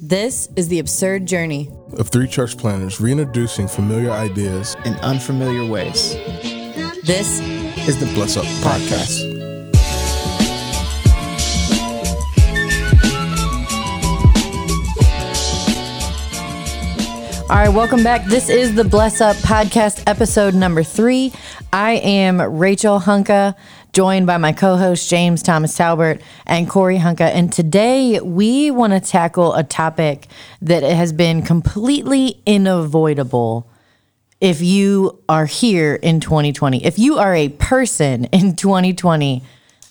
This is the absurd journey of three church planners reintroducing familiar ideas in unfamiliar ways. This is the Bless Up Podcast. All right, welcome back. This is the Bless Up Podcast, episode number 3. I am Rachel Hunka, joined by my co-host James Thomas Talbert and Corey Hunka. And today we want to tackle a topic that has been completely unavoidable if you are here in 2020. If you are a person in 2020,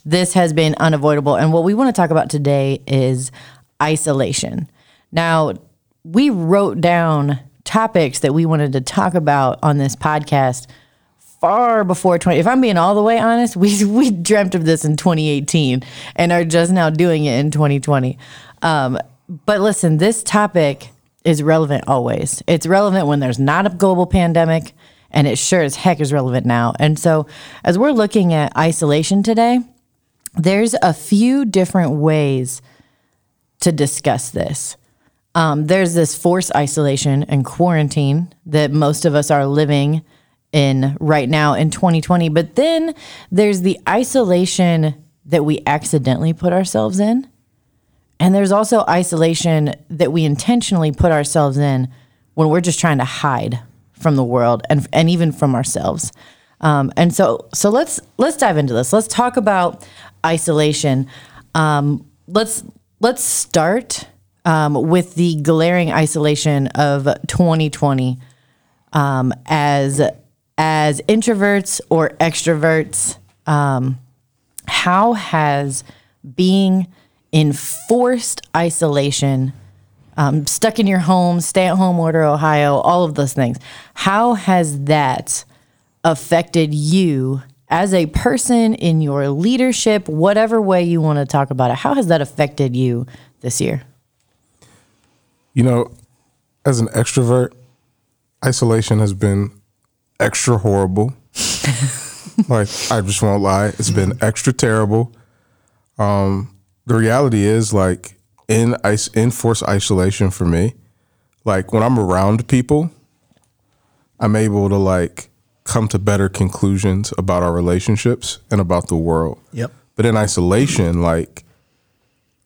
this has been unavoidable. And what we want to talk about today is isolation. Now, we wrote down topics that we wanted to talk about on this podcast far before 20. If I'm being all the way honest, we dreamt of this in 2018 and are just now doing it in 2020. But listen, this topic is relevant always. It's relevant when there's not a global pandemic, and it sure as heck is relevant now. And so as we're looking at isolation today, there's a few different ways to discuss this. There's this forced isolation and quarantine that most of us are living in right now in 2020. But then there's the isolation that we accidentally put ourselves in. And there's also isolation that we intentionally put ourselves in when we're just trying to hide from the world and even from ourselves. And so let's dive into this. Let's talk about isolation. Let's start with the glaring isolation of 2020. As introverts or extroverts, how has being in forced isolation, stuck in your home, stay-at-home order, Ohio, all of those things, how has that affected you as a person in your leadership, whatever way you want to talk about it? How has that affected you this year? You know, as an extrovert, isolation has been extra horrible. Like, I just won't lie. It's been extra terrible. The reality is, like, in forced isolation for me, like, when I'm around people, I'm able to, like, come to better conclusions about our relationships and about the world. Yep. But in isolation, like,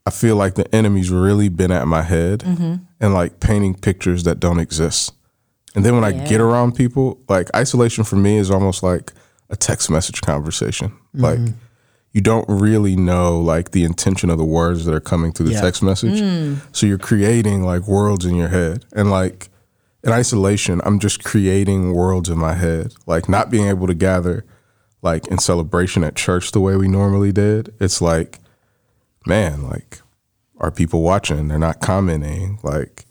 I feel like the enemy's really been at my head and, like, painting pictures that don't exist. And then when I get around people, like, isolation for me is almost like a text message conversation. Like, you don't really know, like, the intention of the words that are coming through the text message. So you're creating, like, worlds in your head. And, like, in isolation, I'm just creating worlds in my head. Like, not being able to gather, like, in celebration at church the way we normally did. It's like, man, like, are people watching? They're not commenting. Like,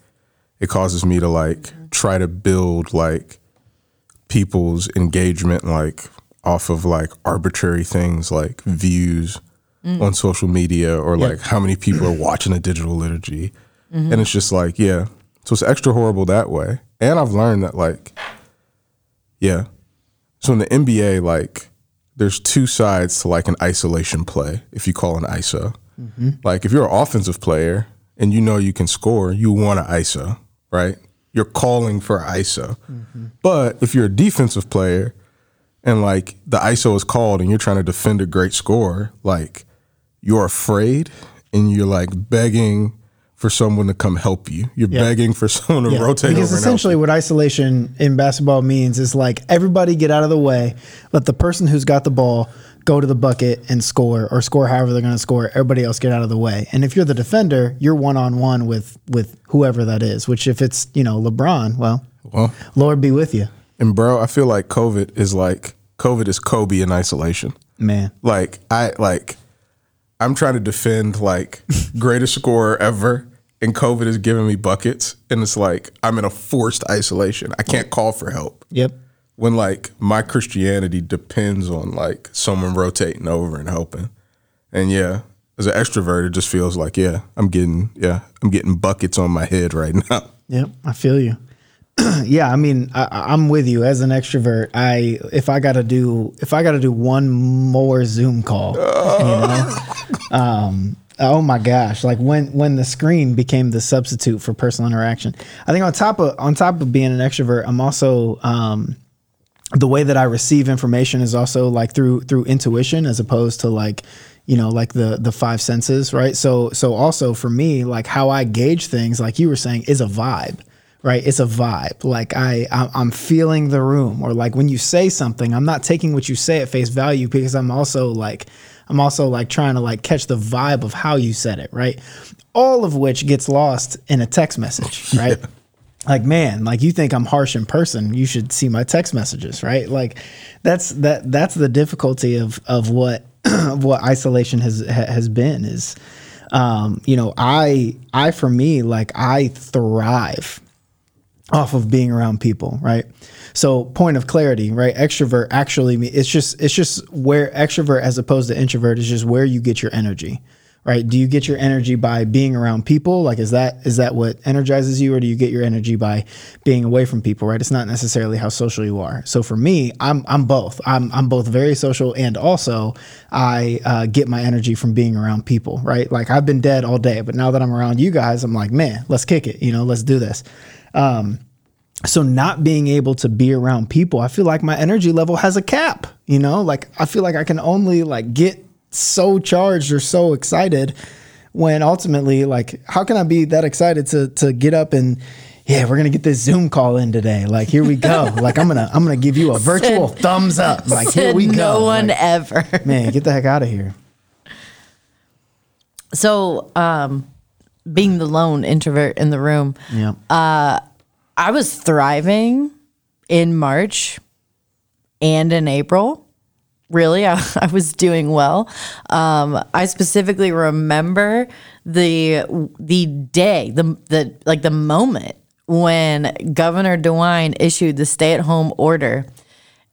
it causes me to, like, try to build, like, people's engagement, like, off of, like, arbitrary things like views on social media or like how many people are watching a digital liturgy. And it's just like, so it's extra horrible that way. And I've learned that, like, so in the NBA, like, there's two sides to, like, an isolation play, if you call an ISO. Like, if you're an offensive player and you know you can score, you want an ISO, right? You're calling for ISO. But if you're a defensive player and, like, the ISO is called and you're trying to defend a great scorer, like, you're afraid and you're, like, begging for someone to come help you. You're begging for someone to rotate because over essentially what isolation in basketball means is, like, everybody get out of the way, let the person who's got the ball go to the bucket and score, or score however they're going to score. Everybody else get out of the way. And if you're the defender, you're one-on-one with whoever that is, which if it's, you know, LeBron, well, Lord be with you. And, bro, I feel like COVID is Kobe in isolation. Man. Like, I'm trying to defend, like, greatest scorer ever, and COVID is giving me buckets, and it's like I'm in a forced isolation. I can't call for help. Yep. When, like, my Christianity depends on, like, someone rotating over and helping. And as an extrovert, it just feels like, I'm getting buckets on my head right now. Yep, I feel you. I mean, I'm with you as an extrovert. If I gotta do one more Zoom call, Oh my gosh. Like when the screen became the substitute for personal interaction. I think on top of being an extrovert, I'm also, the way that I receive information is also like through intuition, as opposed to like, you know, like the five senses. Right. So also for me, like how I gauge things, like you were saying, is a vibe. Right. It's a vibe. Like I'm feeling the room, or like when you say something, I'm not taking what you say at face value, because I'm also like trying to like catch the vibe of how you said it. Right. All of which gets lost in a text message. Right. Yeah. Like, man, like you think I'm harsh in person, you should see my text messages. Right. Like that's the difficulty of what what isolation has been is, you know, I for me, like I thrive off of being around people, right? So point of clarity, right? Extrovert actually, it's just where extrovert as opposed to introvert is just where you get your energy, right? Do you get your energy by being around people? Like, is that what energizes you, or do you get your energy by being away from people, right? It's not necessarily how social you are. So for me, I'm both. I'm both very social, and also I get my energy from being around people, right? Like I've been dead all day, but now that I'm around you guys, I'm like, man, let's kick it, you know, let's do this. So not being able to be around people, I feel like my energy level has a cap, you know, like I feel like I can only like get so charged or so excited, when ultimately, like, how can I be that excited to get up and, yeah, we're going to get this Zoom call in today. Like, here we go. Like, I'm going to give you a virtual thumbs up. Like, here we go. No one like, ever. Man, get the heck out of here. So, being the lone introvert in the room, yeah. I was thriving in March and in April. Really, I was doing well. I specifically remember the day, the moment when Governor DeWine issued the stay-at-home order,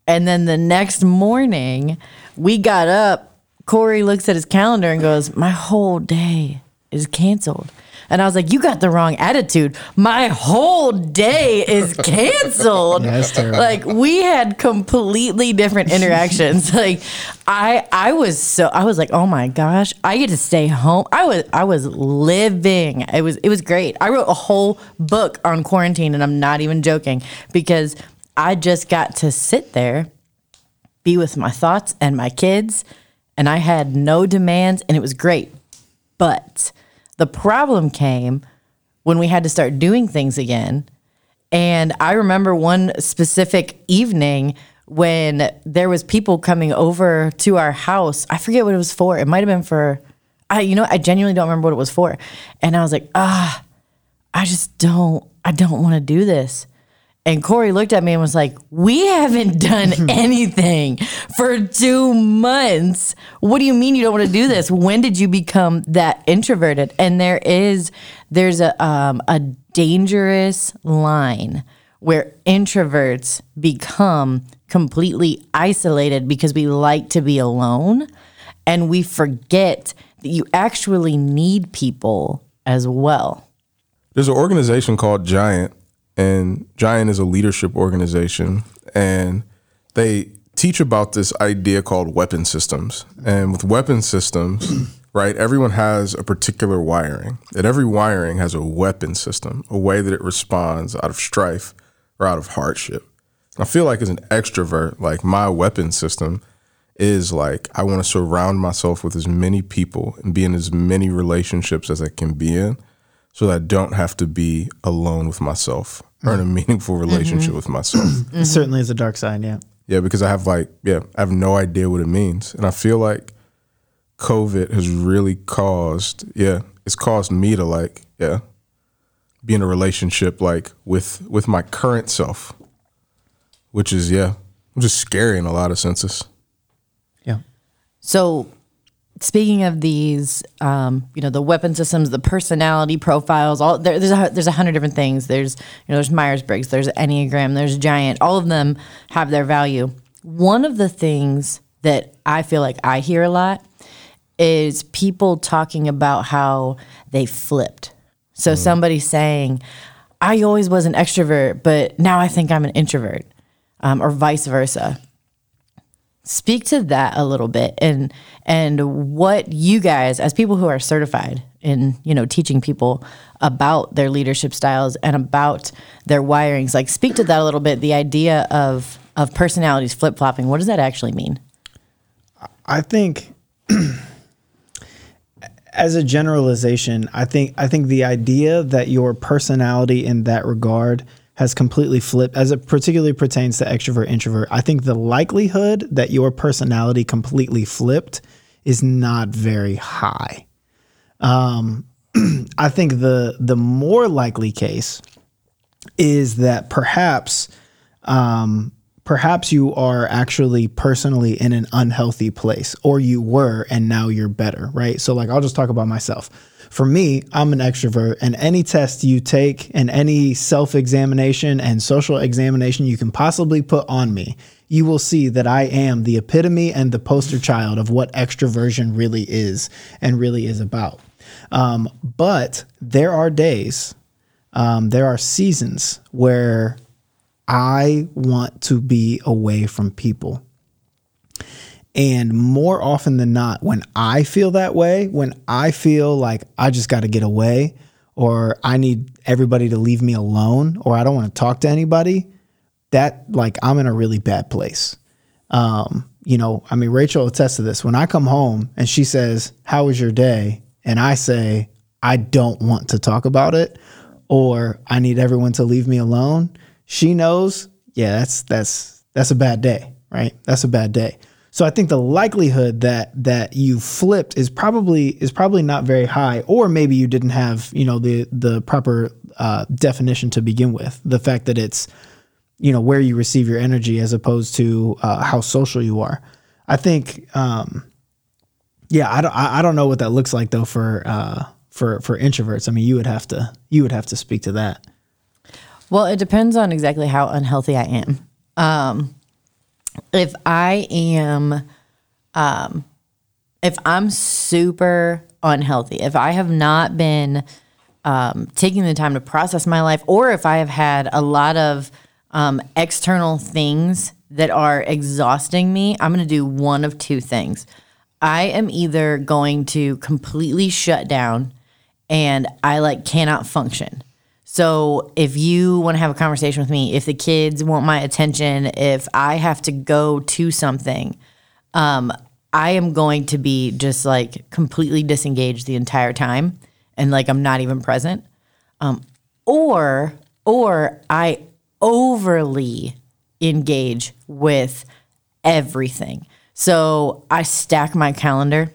and then the next morning we got up. Corey looks at his calendar and goes, "My whole day is canceled." And I was like, you got the wrong attitude. My whole day is canceled. Yeah, that's terrible. Like we had completely different interactions. Like I was like, oh my gosh, I get to stay home. I was living. It was great. I wrote a whole book on quarantine, and I'm not even joking, because I just got to sit there, be with my thoughts and my kids, and I had no demands, and it was great. But the problem came when we had to start doing things again. And I remember one specific evening when there was people coming over to our house. I forget what it was for. It might have been for, I genuinely don't remember what it was for. And I was like, I don't want to do this. And Corey looked at me and was like, we haven't done anything for 2 months. What do you mean you don't want to do this? When did you become that introverted? And there's a dangerous line where introverts become completely isolated because we like to be alone, and we forget that you actually need people as well. There's an organization called Giant. And Giant is a leadership organization, and they teach about this idea called weapon systems. And with weapon systems, right, everyone has a particular wiring, and every wiring has a weapon system, a way that it responds out of strife or out of hardship. And I feel like as an extrovert, like my weapon system is like I want to surround myself with as many people and be in as many relationships as I can be in, so that I don't have to be alone with myself. Earn a meaningful relationship with myself. It certainly is a dark side, yeah. Yeah, because I have no idea what it means. And I feel like COVID has really caused me to be in a relationship with my current self, which is scary in a lot of senses. Yeah. So speaking of these, the weapon systems, the personality profiles, all there's 100 different things. There's Myers-Briggs, there's Enneagram, there's Giant. All of them have their value. One of the things that I feel like I hear a lot is people talking about how they flipped. So somebody's saying, I always was an extrovert, but now I think I'm an introvert, or vice versa. speak to that a little bit, and what you guys, as people who are certified in, you know, teaching people about their leadership styles and about their wirings, like speak to that a little bit, the idea of personalities flip-flopping. What does that actually mean? I think as a generalization, I think the idea that your personality in that regard has completely flipped, as it particularly pertains to extrovert, introvert. I think the likelihood that your personality completely flipped is not very high. I think the more likely case is that perhaps you are actually personally in an unhealthy place, or you were, and now you're better, right? So like, I'll just talk about myself. For me, I'm an extrovert, and any test you take and any self-examination and social examination you can possibly put on me, you will see that I am the epitome and the poster child of what extroversion really is and really is about. But there are days, there are seasons where I want to be away from people. And more often than not, when I feel that way, when I feel like I just got to get away, or I need everybody to leave me alone, or I don't want to talk to anybody, that like I'm in a really bad place. You know, I mean, Rachel attests to this. When I come home and she says, "How was your day?" and I say, "I don't want to talk about it," or "I need everyone to leave me alone," she knows, yeah, that's a bad day, right? That's a bad day. So I think the likelihood that you flipped is probably not very high, or maybe you didn't have, you know, the proper definition to begin with. The fact that it's, you know, where you receive your energy as opposed to how social you are. I think, I don't know what that looks like though for introverts. I mean, you would have to speak to that. Well, it depends on exactly how unhealthy I am. If I am, if I'm super unhealthy, if I have not been taking the time to process my life, or if I have had a lot of external things that are exhausting me, I'm going to do one of two things. I am either going to completely shut down and I like cannot function. So if you want to have a conversation with me, if the kids want my attention, if I have to go to something, I am going to be just like completely disengaged the entire time, and like I'm not even present. Or I overly engage with everything. So I stack my calendar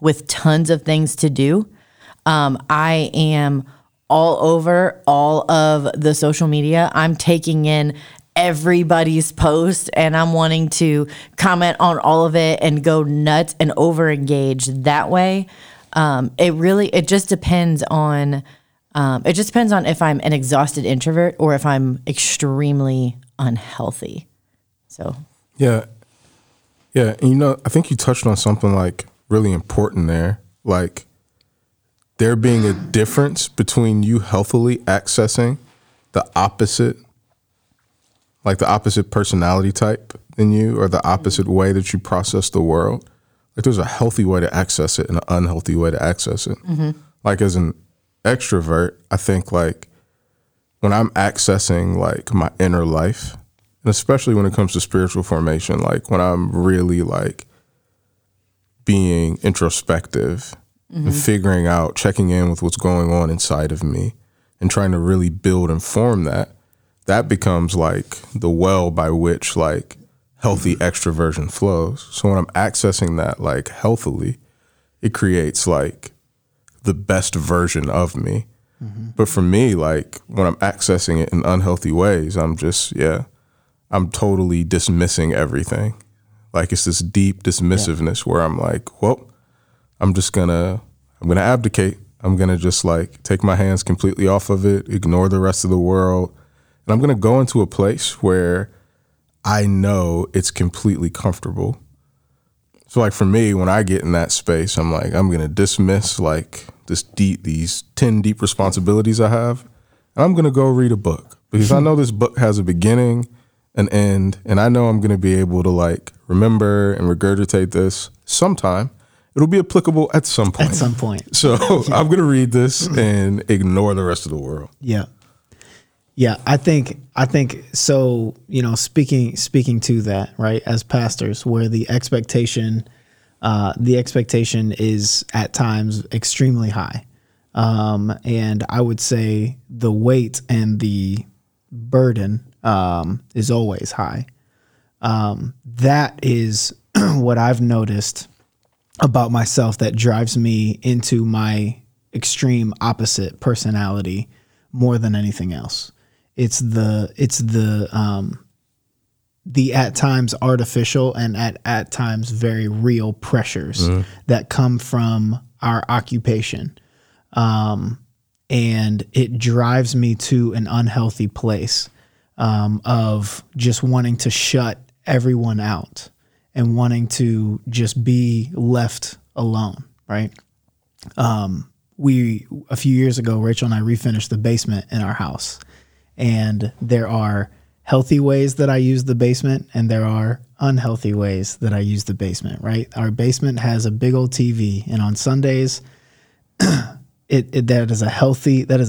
with tons of things to do. I am all over all of the social media. I'm taking in everybody's post and I'm wanting to comment on all of it and go nuts and over engage that way. It just depends on if I'm an exhausted introvert or if I'm extremely unhealthy. So yeah, and you know, I think you touched on something like really important there, like there being a difference between you healthily accessing the opposite personality type than you, or the opposite way that you process the world. Like there's a healthy way to access it and an unhealthy way to access it. Mm-hmm. Like as an extrovert, I think like when I'm accessing like my inner life, and especially when it comes to spiritual formation, like when I'm really like being introspective, mm-hmm. and figuring out, checking in with what's going on inside of me and trying to really build and form that becomes like the well by which like healthy extroversion flows. So when I'm accessing that like healthily, it creates like the best version of me. Mm-hmm. But for me, like when I'm accessing it in unhealthy ways, I'm just, I'm totally dismissing everything. Like it's this deep dismissiveness where I'm like, well, I'm gonna abdicate. I'm gonna just like take my hands completely off of it, ignore the rest of the world. And I'm gonna go into a place where I know it's completely comfortable. So like for me, when I get in that space, I'm like, I'm gonna dismiss like these 10 deep responsibilities I have. And I'm gonna go read a book because I know this book has a beginning an end, and I know I'm going to be able to like remember and regurgitate this sometime. It'll be applicable at some point. At some point. So yeah. I'm going to read this and ignore the rest of the world. Yeah. Yeah, I think so, you know, speaking to that, right, as pastors, where the expectation is at times extremely high. And I would say the weight and the burden is always high. That is what I've noticed about myself that drives me into my extreme opposite personality more than anything else. It's the at times artificial and at times very real pressures that come from our occupation. And it drives me to an unhealthy place of just wanting to shut everyone out and wanting to just be left alone, right? We, a few years ago, Rachel and I refinished the basement in our house, and there are healthy ways that I use the basement and there are unhealthy ways that I use the basement, right? Our basement has a big old TV, and on Sundays, that is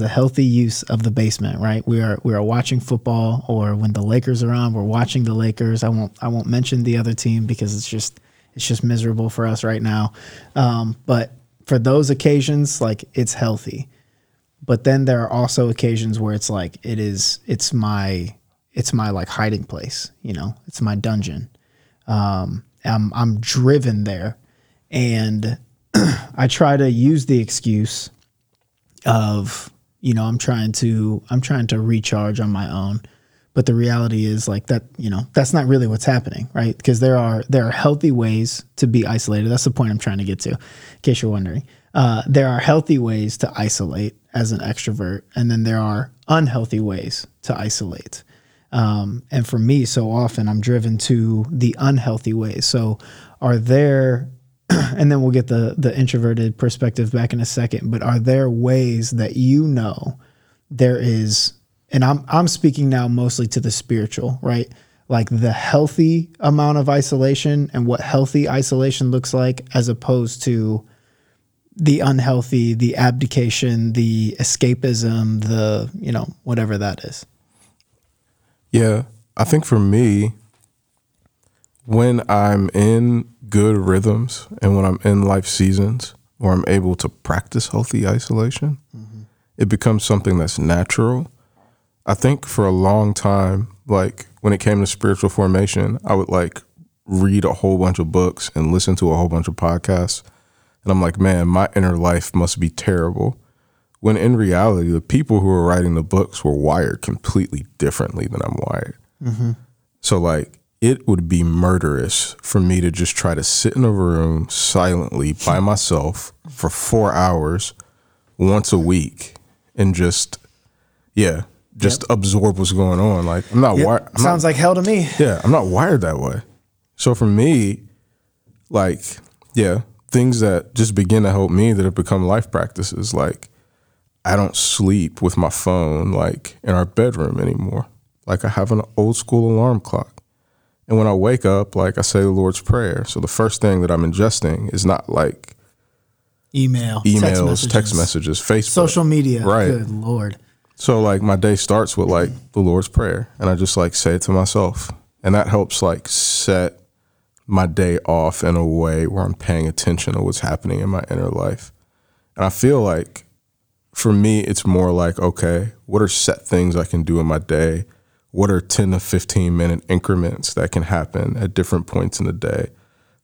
a healthy use of the basement, right? We are watching football, or when the Lakers are on, we're watching the Lakers. I won't mention the other team because it's just miserable for us right now. But for those occasions, like, it's healthy. But then there are also occasions where it's like it's my like hiding place, you know, it's my dungeon. I'm driven there, and I try to use the excuse of, you know, I'm trying to recharge on my own. But the reality is, like, that, you know, that's not really what's happening, right? Because there are healthy ways to be isolated. That's the point I'm trying to get to, in case you're wondering. There are healthy ways to isolate as an extrovert, and then there are unhealthy ways to isolate. And for me, so often I'm driven to the unhealthy ways. So are there, and then we'll get the introverted perspective back in a second, but are there ways that, you know, there is, and I'm speaking now mostly to the spiritual, right? Like the healthy amount of isolation and what healthy isolation looks like, as opposed to the unhealthy, the abdication, the escapism, the, you know, whatever that is. Yeah, I think for me, when I'm in good rhythms and when I'm in life seasons where I'm able to practice healthy isolation, it becomes something that's natural. I think for a long time, like when it came to spiritual formation, I would like read a whole bunch of books and listen to a whole bunch of podcasts. And I'm like, man, my inner life must be terrible. When in reality, the people who were writing the books were wired completely differently than I'm wired. So like, it would be murderous for me to just try to sit in a room silently by myself for 4 hours once a week and just absorb what's going on. Like, I'm not wired. Sounds like hell to me. Yeah, I'm not wired that way. So for me, like, yeah, things that just begin to help me that have become life practices. Like, I don't sleep with my phone, like, in our bedroom anymore. Like, I have an old school alarm clock. And when I wake up, like, I say the Lord's Prayer. So the first thing that I'm ingesting is not like emails, text messages, Facebook, social media. Right. Good Lord. So like, my day starts with like the Lord's Prayer, and I just like say it to myself. And that helps like set my day off in a way where I'm paying attention to what's happening in my inner life. And I feel like for me, it's more like, okay, what are set things I can do in my day? What are 10 to 15 minute increments that can happen at different points in the day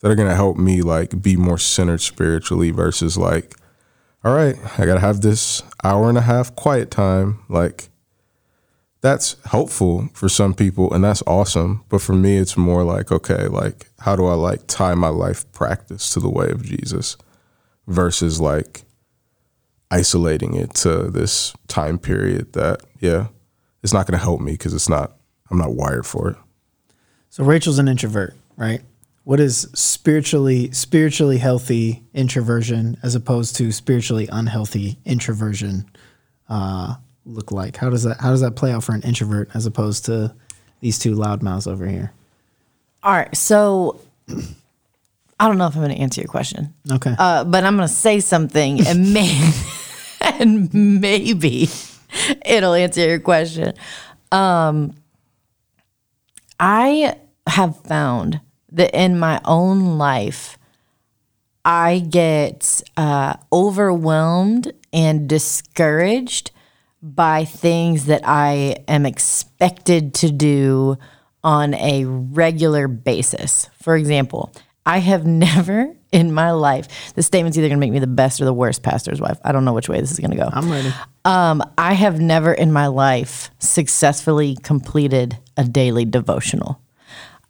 that are going to help me like be more centered spiritually, versus like, all right, I got to have this hour and a half quiet time. Like, that's helpful for some people and that's awesome. But for me, it's more like, okay, like, how do I like tie my life practice to the way of Jesus versus like isolating it to this time period that, yeah, it's not going to help me because I'm not wired for it. So Rachel's an introvert, right? What is spiritually healthy introversion as opposed to spiritually unhealthy introversion look like? How does that play out for an introvert as opposed to these two loudmouths over here. All right. So I don't know if I'm going to answer your question. Okay. But I'm going to say something and, and maybe it'll answer your question. I have found that in my own life, I get overwhelmed and discouraged by things that I am expected to do on a regular basis. For example, I have never in my life, this statement's either going to make me the best or the worst pastor's wife. I don't know which way this is going to go. I'm ready. I have never in my life successfully completed a daily devotional.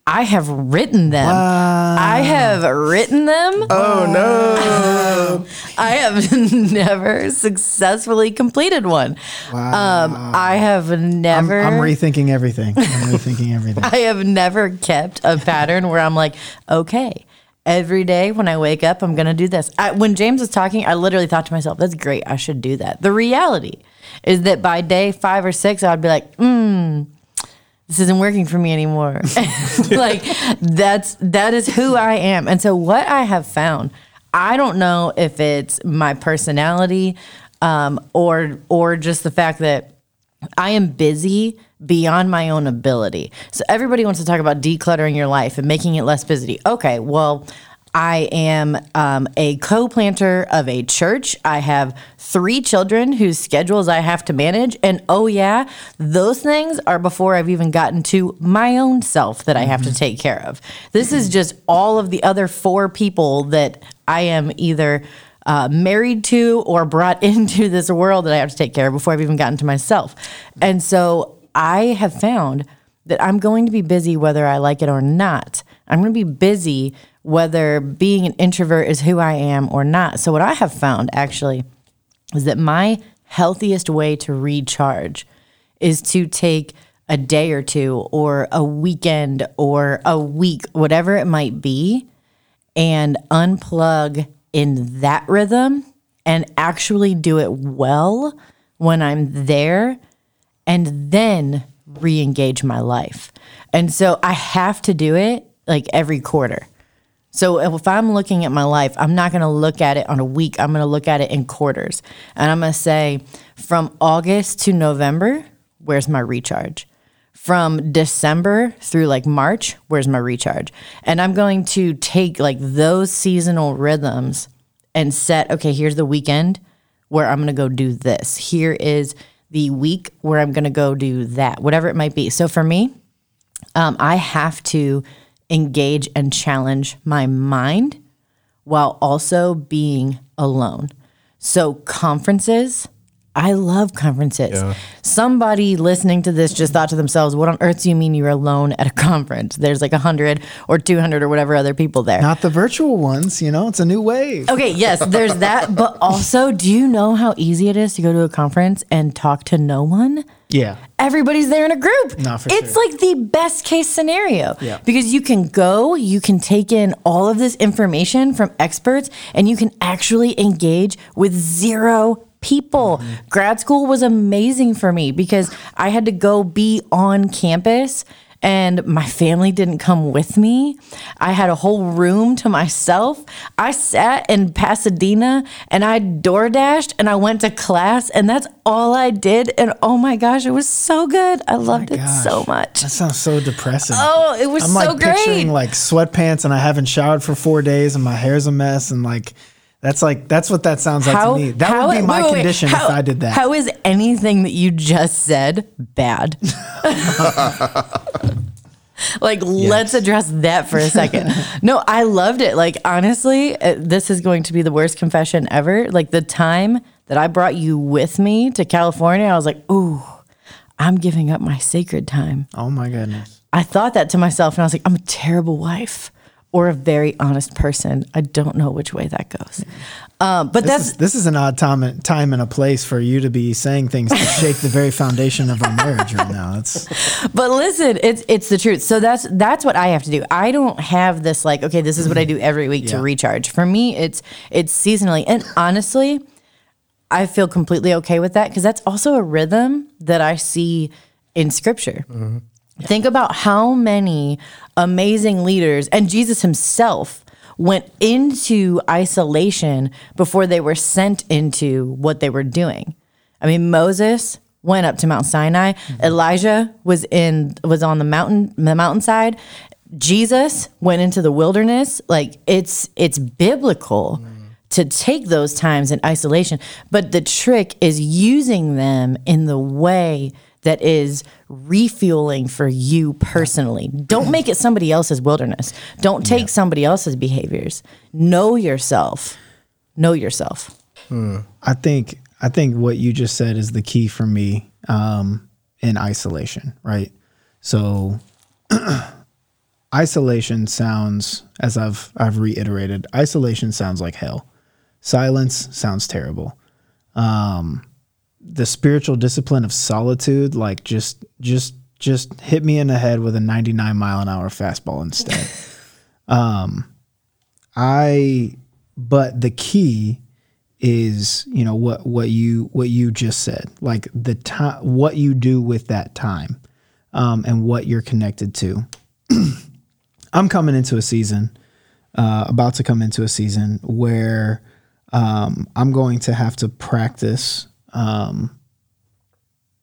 I have written them. Wow. I have written them. Oh, no. I have never successfully completed one. Wow. I have never. I'm rethinking everything. I have never kept a pattern where I'm like, okay, every day when I wake up, I'm going to do this. When James was talking, I literally thought to myself, that's great. I should do that. The reality is that by day 5 or 6, I'd be like, this isn't working for me anymore. Like that is who I am. And so what I have found, I don't know if it's my personality, or just the fact that I am busy beyond my own ability. So everybody wants to talk about decluttering your life and making it less busy. Okay, well, I am a co-planter of a church. I have 3 children whose schedules I have to manage. And oh yeah, those things are before I've even gotten to my own self that I have to take care of. This is just all of the other 4 people that I am either married to or brought into this world that I have to take care of before I've even gotten to myself. And so I have found that I'm going to be busy whether I like it or not. I'm going to be busy whether being an introvert is who I am or not. So what I have found actually is that my healthiest way to recharge is to take a day or two or a weekend or a week, whatever it might be, and unplug in that rhythm and actually do it well when I'm there and then re-engage my life. And so I have to do it like every quarter. So if I'm looking at my life, I'm not going to look at it on a week. I'm going to look at it in quarters. And I'm going to say, from August to November, where's my recharge? From December through like March, where's my recharge? And I'm going to take like those seasonal rhythms and set, okay, here's the weekend where I'm going to go do this. Here is the week where I'm going to go do that, whatever it might be. So for me, I have to engage and challenge my mind while also being alone. So conferences, I love conferences. Yeah. Somebody listening to this just thought to themselves, what on earth do you mean you're alone at a conference? There's like 100 or 200 or whatever other people there. Not the virtual ones, you know, it's a new wave. Okay, yes, there's that. But also, do you know how easy it is to go to a conference and talk to no one? Yeah. Everybody's there in a group. No, for sure. It's like the best case scenario. Yeah. Because you can go, you can take in all of this information from experts, and you can actually engage with 0 people. Mm-hmm. Grad school was amazing for me because I had to go be on campus and my family didn't come with me. I had a whole room to myself. I sat in Pasadena and I door dashed and I went to class and that's all I did. And oh my gosh, it was so good. I loved it so much. That sounds so depressing. Oh, it was so great. I'm like picturing like sweatpants and I haven't showered for 4 days and my hair's a mess and like that's what that sounds like to me. That would be my condition if I did that. How is anything that you just said bad? Like, let's address that for a second. No, I loved it. Like, honestly, this is going to be the worst confession ever. Like, the time that I brought you with me to California, I was like, ooh, I'm giving up my sacred time. Oh, my goodness. I thought that to myself, and I was like, I'm a terrible wife. Or a very honest person. I don't know which way that goes. But this is an odd time and a place for you to be saying things to shake the very foundation of our marriage right now. But listen, it's the truth. So that's what I have to do. I don't have this like, okay, this is what I do every week to recharge. For me, it's seasonally. And honestly, I feel completely okay with that because that's also a rhythm that I see in Scripture. Mm-hmm. Think about how many amazing leaders, and Jesus himself went into isolation before they were sent into what they were doing. I mean, Moses went up to Mount Sinai. Mm-hmm. Elijah was on the mountainside. Jesus went into the wilderness. Like, it's biblical to take those times in isolation. But the trick is using them in the way that is refueling for you personally. Don't make it somebody else's wilderness. Don't take somebody else's behaviors. Know yourself. Know yourself. I think what you just said is the key for me in isolation, right? So isolation sounds, as I've reiterated, isolation sounds like hell. Silence sounds terrible. The spiritual discipline of solitude, like just hit me in the head with a 99 mile an hour fastball instead. But the key is, you know, what you just said, like the time, what you do with that time, and what you're connected to. I'm coming into a season, about to come into a season where, I'm going to have to practice,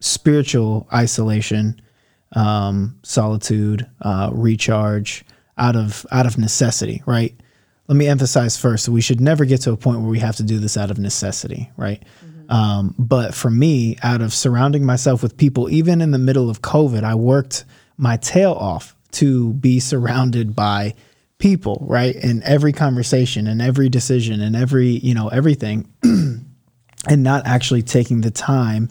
spiritual isolation, solitude, recharge out of necessity, right? Let me emphasize first, we should never get to a point where we have to do this out of necessity, right? Mm-hmm. But for me, out of surrounding myself with people, even in the middle of COVID, I worked my tail off to be surrounded by people, right? In every conversation and every decision and every, you know, everything, and not actually taking the time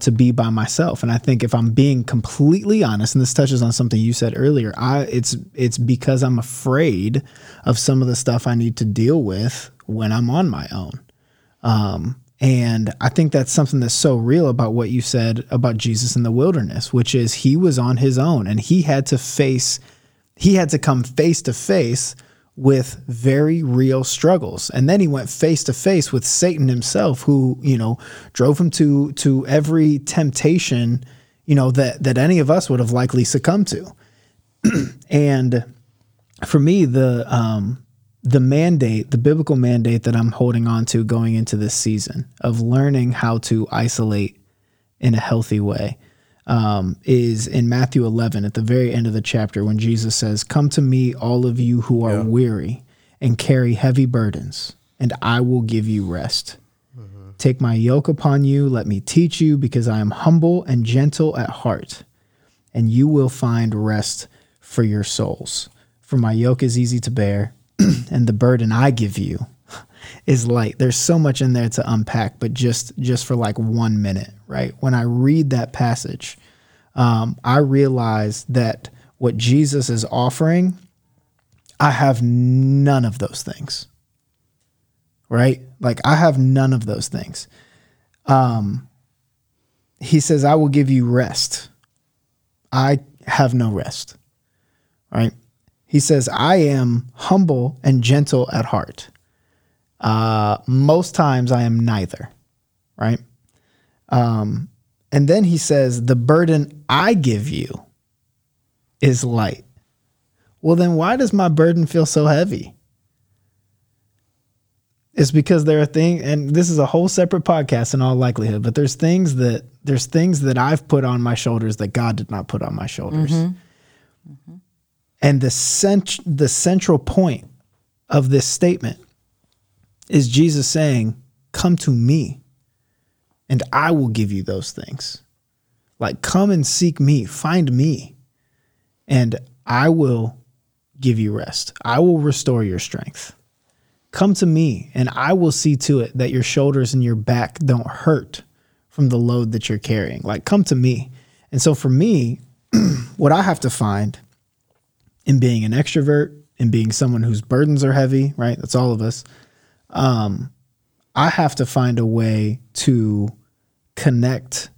to be by myself. And I think if I'm being completely honest, and this touches on something you said earlier, it's because I'm afraid of some of the stuff I need to deal with when I'm on my own. And I think that's something that's so real about what you said about Jesus in the wilderness, which is he was on his own and he had to come face to face with very real struggles. And then he went face to face with Satan himself, who, you know, drove him to every temptation, you know, that any of us would have likely succumbed to. And for me, the mandate, the biblical mandate that I'm holding on to going into this season of learning how to isolate in a healthy way, is in Matthew 11 at the very end of the chapter when Jesus says, "Come to me, all of you who are weary and carry heavy burdens, and I will give you rest. Mm-hmm. Take my yoke upon you. Let me teach you, because I am humble and gentle at heart, and you will find rest for your souls. For my yoke is easy to bear, and the burden I give you is light." There's so much in there to unpack, but just for like 1 minute, right? When I read that passage, I realize that what Jesus is offering, I have none of those things, right? Like, I have none of those things. He says, "I will give you rest." I have no rest, right? He says, "I am humble and gentle at heart." Most times I am neither, right? And then he says, "The burden I give you is light." Well, then why does my burden feel so heavy? It's because there are things, and this is a whole separate podcast in all likelihood, but there's things that I've put on my shoulders that God did not put on my shoulders. Mm-hmm. Mm-hmm. And the central point of this statement is Jesus saying, "Come to me and I will give you those things." Like, come and seek me, find me, and I will give you rest. I will restore your strength. Come to me and I will see to it that your shoulders and your back don't hurt from the load that you're carrying. Like, come to me. And so for me, what I have to find in being an extrovert, in being someone whose burdens are heavy, right? That's all of us. I have to find a way to connect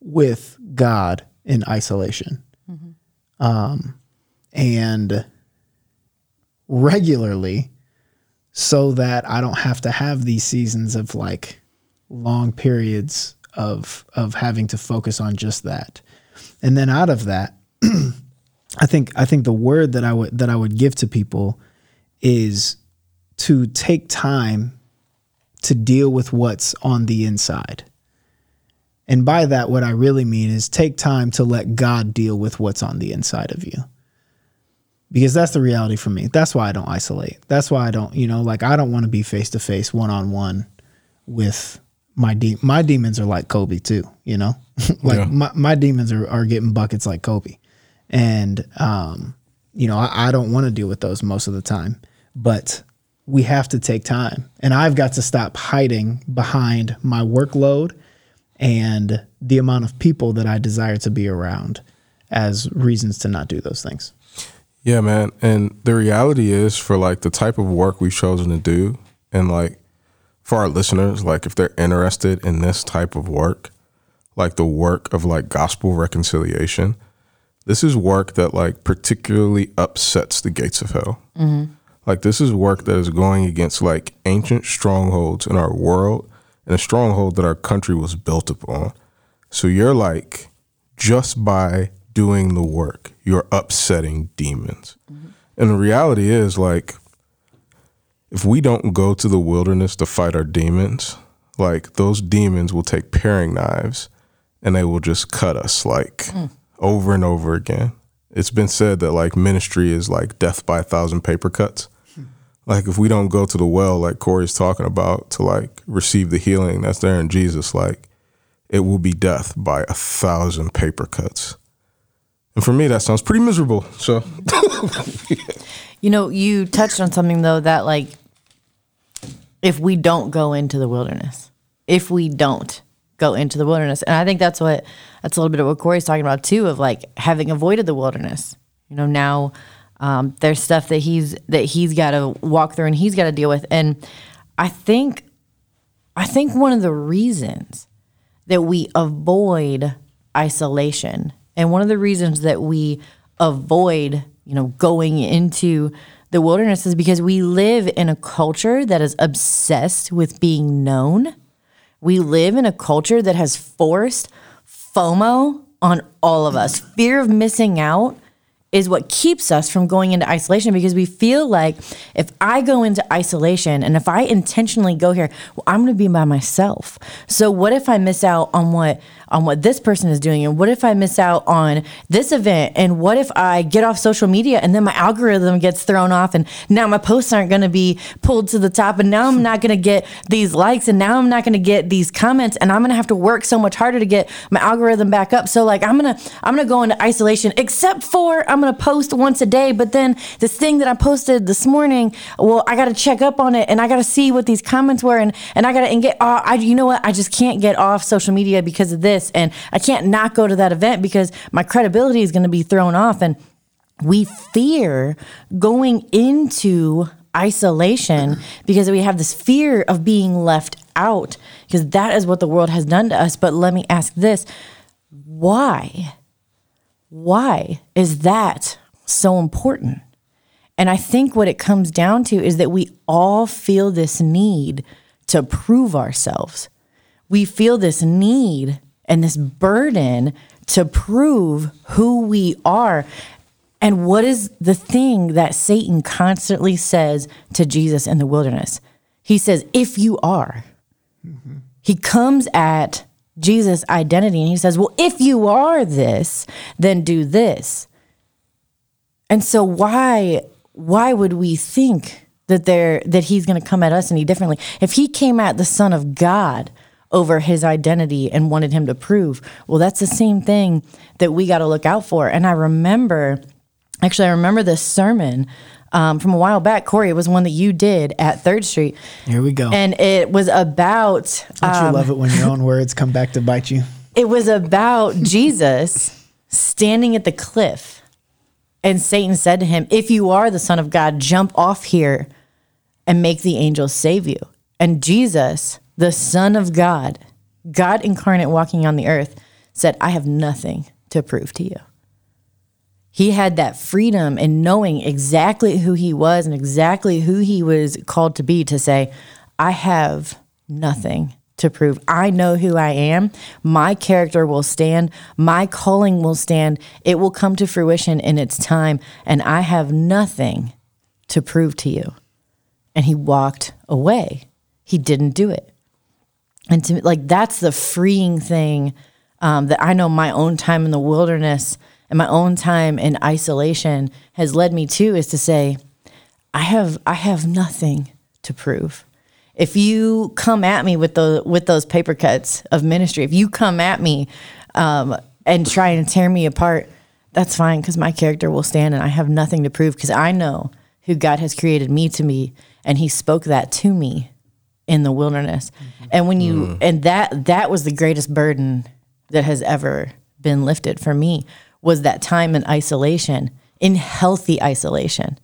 with God in isolation. Mm-hmm. And regularly, so that I don't have to have these seasons of like long periods of having to focus on just that. And then out of that, I think the word that I would give to people is to take time to deal with what's on the inside. And by that, what I really mean is take time to let God deal with what's on the inside of you. Because that's the reality for me. That's why I don't isolate. That's why I don't, I don't want to be face-to-face, one-on-one with my demons. My demons are like Kobe too, my demons are getting buckets like Kobe. And, I don't want to deal with those most of the time, but we have to take time. And I've got to stop hiding behind my workload and the amount of people that I desire to be around as reasons to not do those things. Yeah, man. And the reality is, for like the type of work we've chosen to do, and like for our listeners, like if they're interested in this type of work, like the work of like gospel reconciliation, this is work that like particularly upsets the gates of hell. Mm-hmm. Like this is work that is going against like ancient strongholds in our world, and a stronghold that our country was built upon. So you're like, just by doing the work, you're upsetting demons. Mm-hmm. And the reality is, like, if we don't go to the wilderness to fight our demons, like those demons will take paring knives and they will just cut us like over and over again. It's been said that like ministry is like death by 1,000 paper cuts. Like if we don't go to the well, like Corey's talking about, to like receive the healing that's there in Jesus, like it will be death by 1,000 paper cuts. And for me, that sounds pretty miserable. So, you touched on something, though, that like if we don't go into the wilderness, and I think that's a little bit of what Corey's talking about, too, of like having avoided the wilderness. Now there's stuff that he's got to walk through and he's got to deal with. And I think one of the reasons that we avoid isolation, and one of the reasons that we avoid, going into the wilderness, is because we live in a culture that is obsessed with being known. We live in a culture that has forced FOMO on all of us. Fear of missing out is what keeps us from going into isolation, because we feel like if I go into isolation and if I intentionally go here, well, I'm going to be by myself. So what if I miss out on what this person is doing? And what if I miss out on this event? And what if I get off social media and then my algorithm gets thrown off and now my posts aren't going to be pulled to the top, and now I'm not going to get these likes, and now I'm not going to get these comments, and I'm going to have to work so much harder to get my algorithm back up. So like I'm going to go into isolation, except for I'm going to post once a day, but then this thing that I posted this morning, well, I got to check up on it and I got to see what these comments were, and I got to get, I just can't get off social media because of this. And I can't not go to that event because my credibility is going to be thrown off. And we fear going into isolation because we have this fear of being left out, because that is what the world has done to us. But let me ask this. Why is that so important? And I think what it comes down to is that we all feel this need to prove ourselves. We feel this need and this burden to prove who we are. And what is the thing that Satan constantly says to Jesus in the wilderness? He says, if you are. Mm-hmm. He comes at Jesus' identity and he says, well, if you are this, then do this. And so why would we think that he's going to come at us any differently? If he came at the Son of God over his identity and wanted him to prove, well, that's the same thing that we got to look out for. And I remember this sermon from a while back, Corey. It was one that you did at Third Street. Here we go. And it was about— Don't you love it when your own words come back to bite you? It was about Jesus standing at the cliff, and Satan said to him, if you are the Son of God, jump off here and make the angels save you. And Jesus, the Son of God, God incarnate walking on the earth, said, I have nothing to prove to you. He had that freedom in knowing exactly who he was and exactly who he was called to be, to say, I have nothing to prove. I know who I am. My character will stand. My calling will stand. It will come to fruition in its time, and I have nothing to prove to you. And he walked away. He didn't do it. And to me, like, that's the freeing thing that I know my own time in the wilderness and my own time in isolation has led me to, is to say, I have nothing to prove. If you come at me with those paper cuts of ministry, if you come at me and try and tear me apart, that's fine, because my character will stand and I have nothing to prove, because I know who God has created me to be, and he spoke that to me in the wilderness. And when you and that was the greatest burden that has ever been lifted for me, was that time in isolation, in healthy isolation,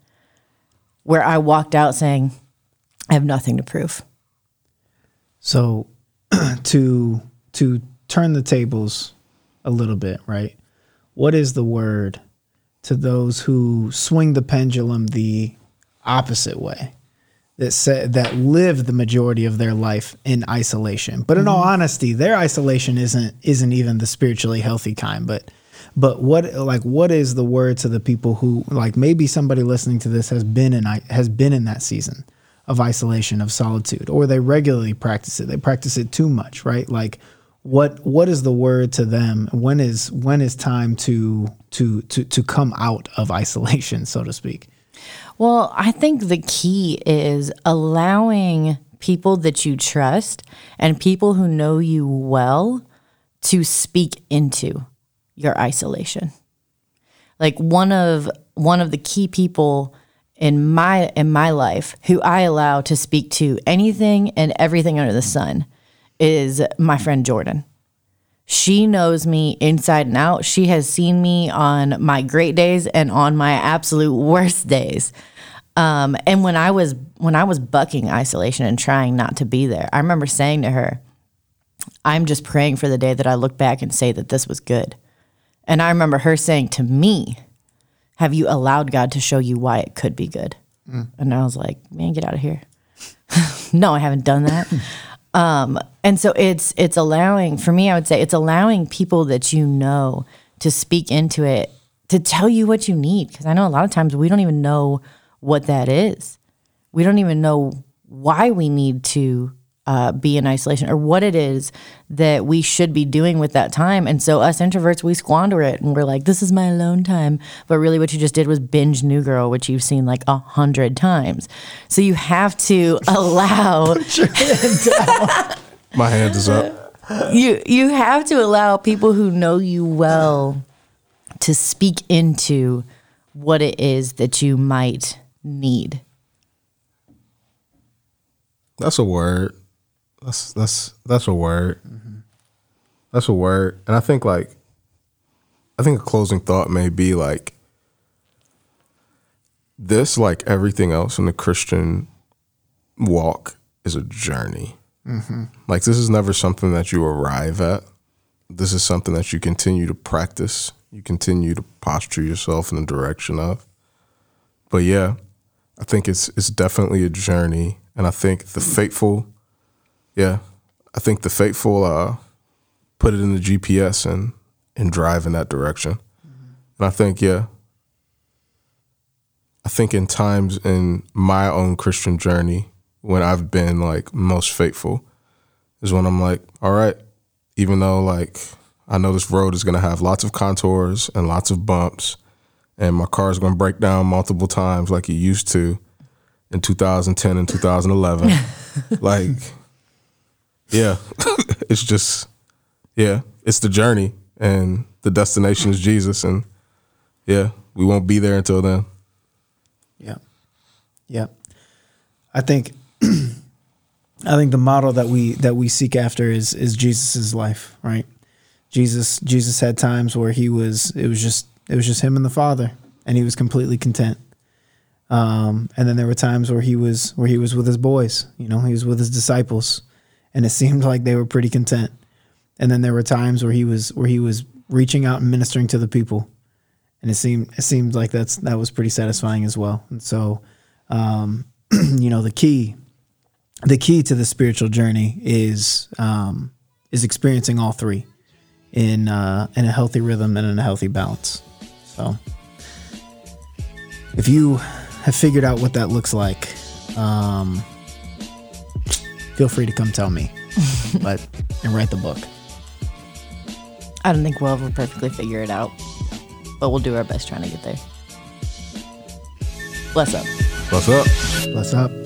where I walked out saying, I have nothing to prove. So to turn the tables a little bit, right? What is the word to those who swing the pendulum the opposite way, that live the majority of their life in isolation? But in all honesty, their isolation isn't even the spiritually healthy kind, but what is the word to the people who, like, maybe somebody listening to this has been in that season of isolation, of solitude, or they regularly practice it. They practice it too much, right? Like, what is the word to them? When is time to come out of isolation, so to speak? Well, I think the key is allowing people that you trust and people who know you well to speak into your isolation. Like, one of the key people in my life who I allow to speak to anything and everything under the sun is my friend Jordan. She knows me inside and out. She has seen me on my great days and on my absolute worst days. And when I was bucking isolation and trying not to be there, I remember saying to her, I'm just praying for the day that I look back and say that this was good. And I remember her saying to me, have you allowed God to show you why it could be good? And I was like, man, get out of here. No, I haven't done that. And so it's allowing, for me, I would say it's allowing people that you know to speak into it, to tell you what you need. Because I know a lot of times we don't even know what that is. We don't even know why we need to be in isolation, or what it is that we should be doing with that time. And so us introverts, we squander it, and we're like, this is my alone time. But really what you just did was binge New Girl, which you've seen like 100 times. So you have to allow... Put your hand down. My hand is up. You have to allow people who know you well to speak into what it is that you might need. That's a word. That's a word. Mm-hmm. That's a word. And I think a closing thought may be like this, like everything else in the Christian walk, is a journey. Mm-hmm. Like, this is never something that you arrive at. This is something that you continue to practice. You continue to posture yourself in the direction of. But yeah, I think it's definitely a journey. And I think the faithful... Yeah, I think the faithful put it in the GPS and drive in that direction. Mm-hmm. And I think in times in my own Christian journey, when I've been like most faithful, is when I'm like, all right, even though like I know this road is going to have lots of contours and lots of bumps, and my car is going to break down multiple times like it used to in 2010 and 2011, like... Yeah, it's just, yeah, it's the journey, and the destination is Jesus, and yeah, we won't be there until then. Yeah. I think the model that we seek after is Jesus's life, right? Jesus had times where it was just him and the Father, and he was completely content. And then there were times where he was with his boys, you know, he was with his disciples. And it seemed like they were pretty content. And then there were times where he was reaching out and ministering to the people, and it seemed like that was pretty satisfying as well. And so, you know, the key the key to the spiritual journey is experiencing all three in a healthy rhythm and in a healthy balance. So if you have figured out what that looks like, feel free to come tell me, and write the book. I don't think we'll ever perfectly figure it out, but we'll do our best trying to get there. Bless up. Bless up. Bless up.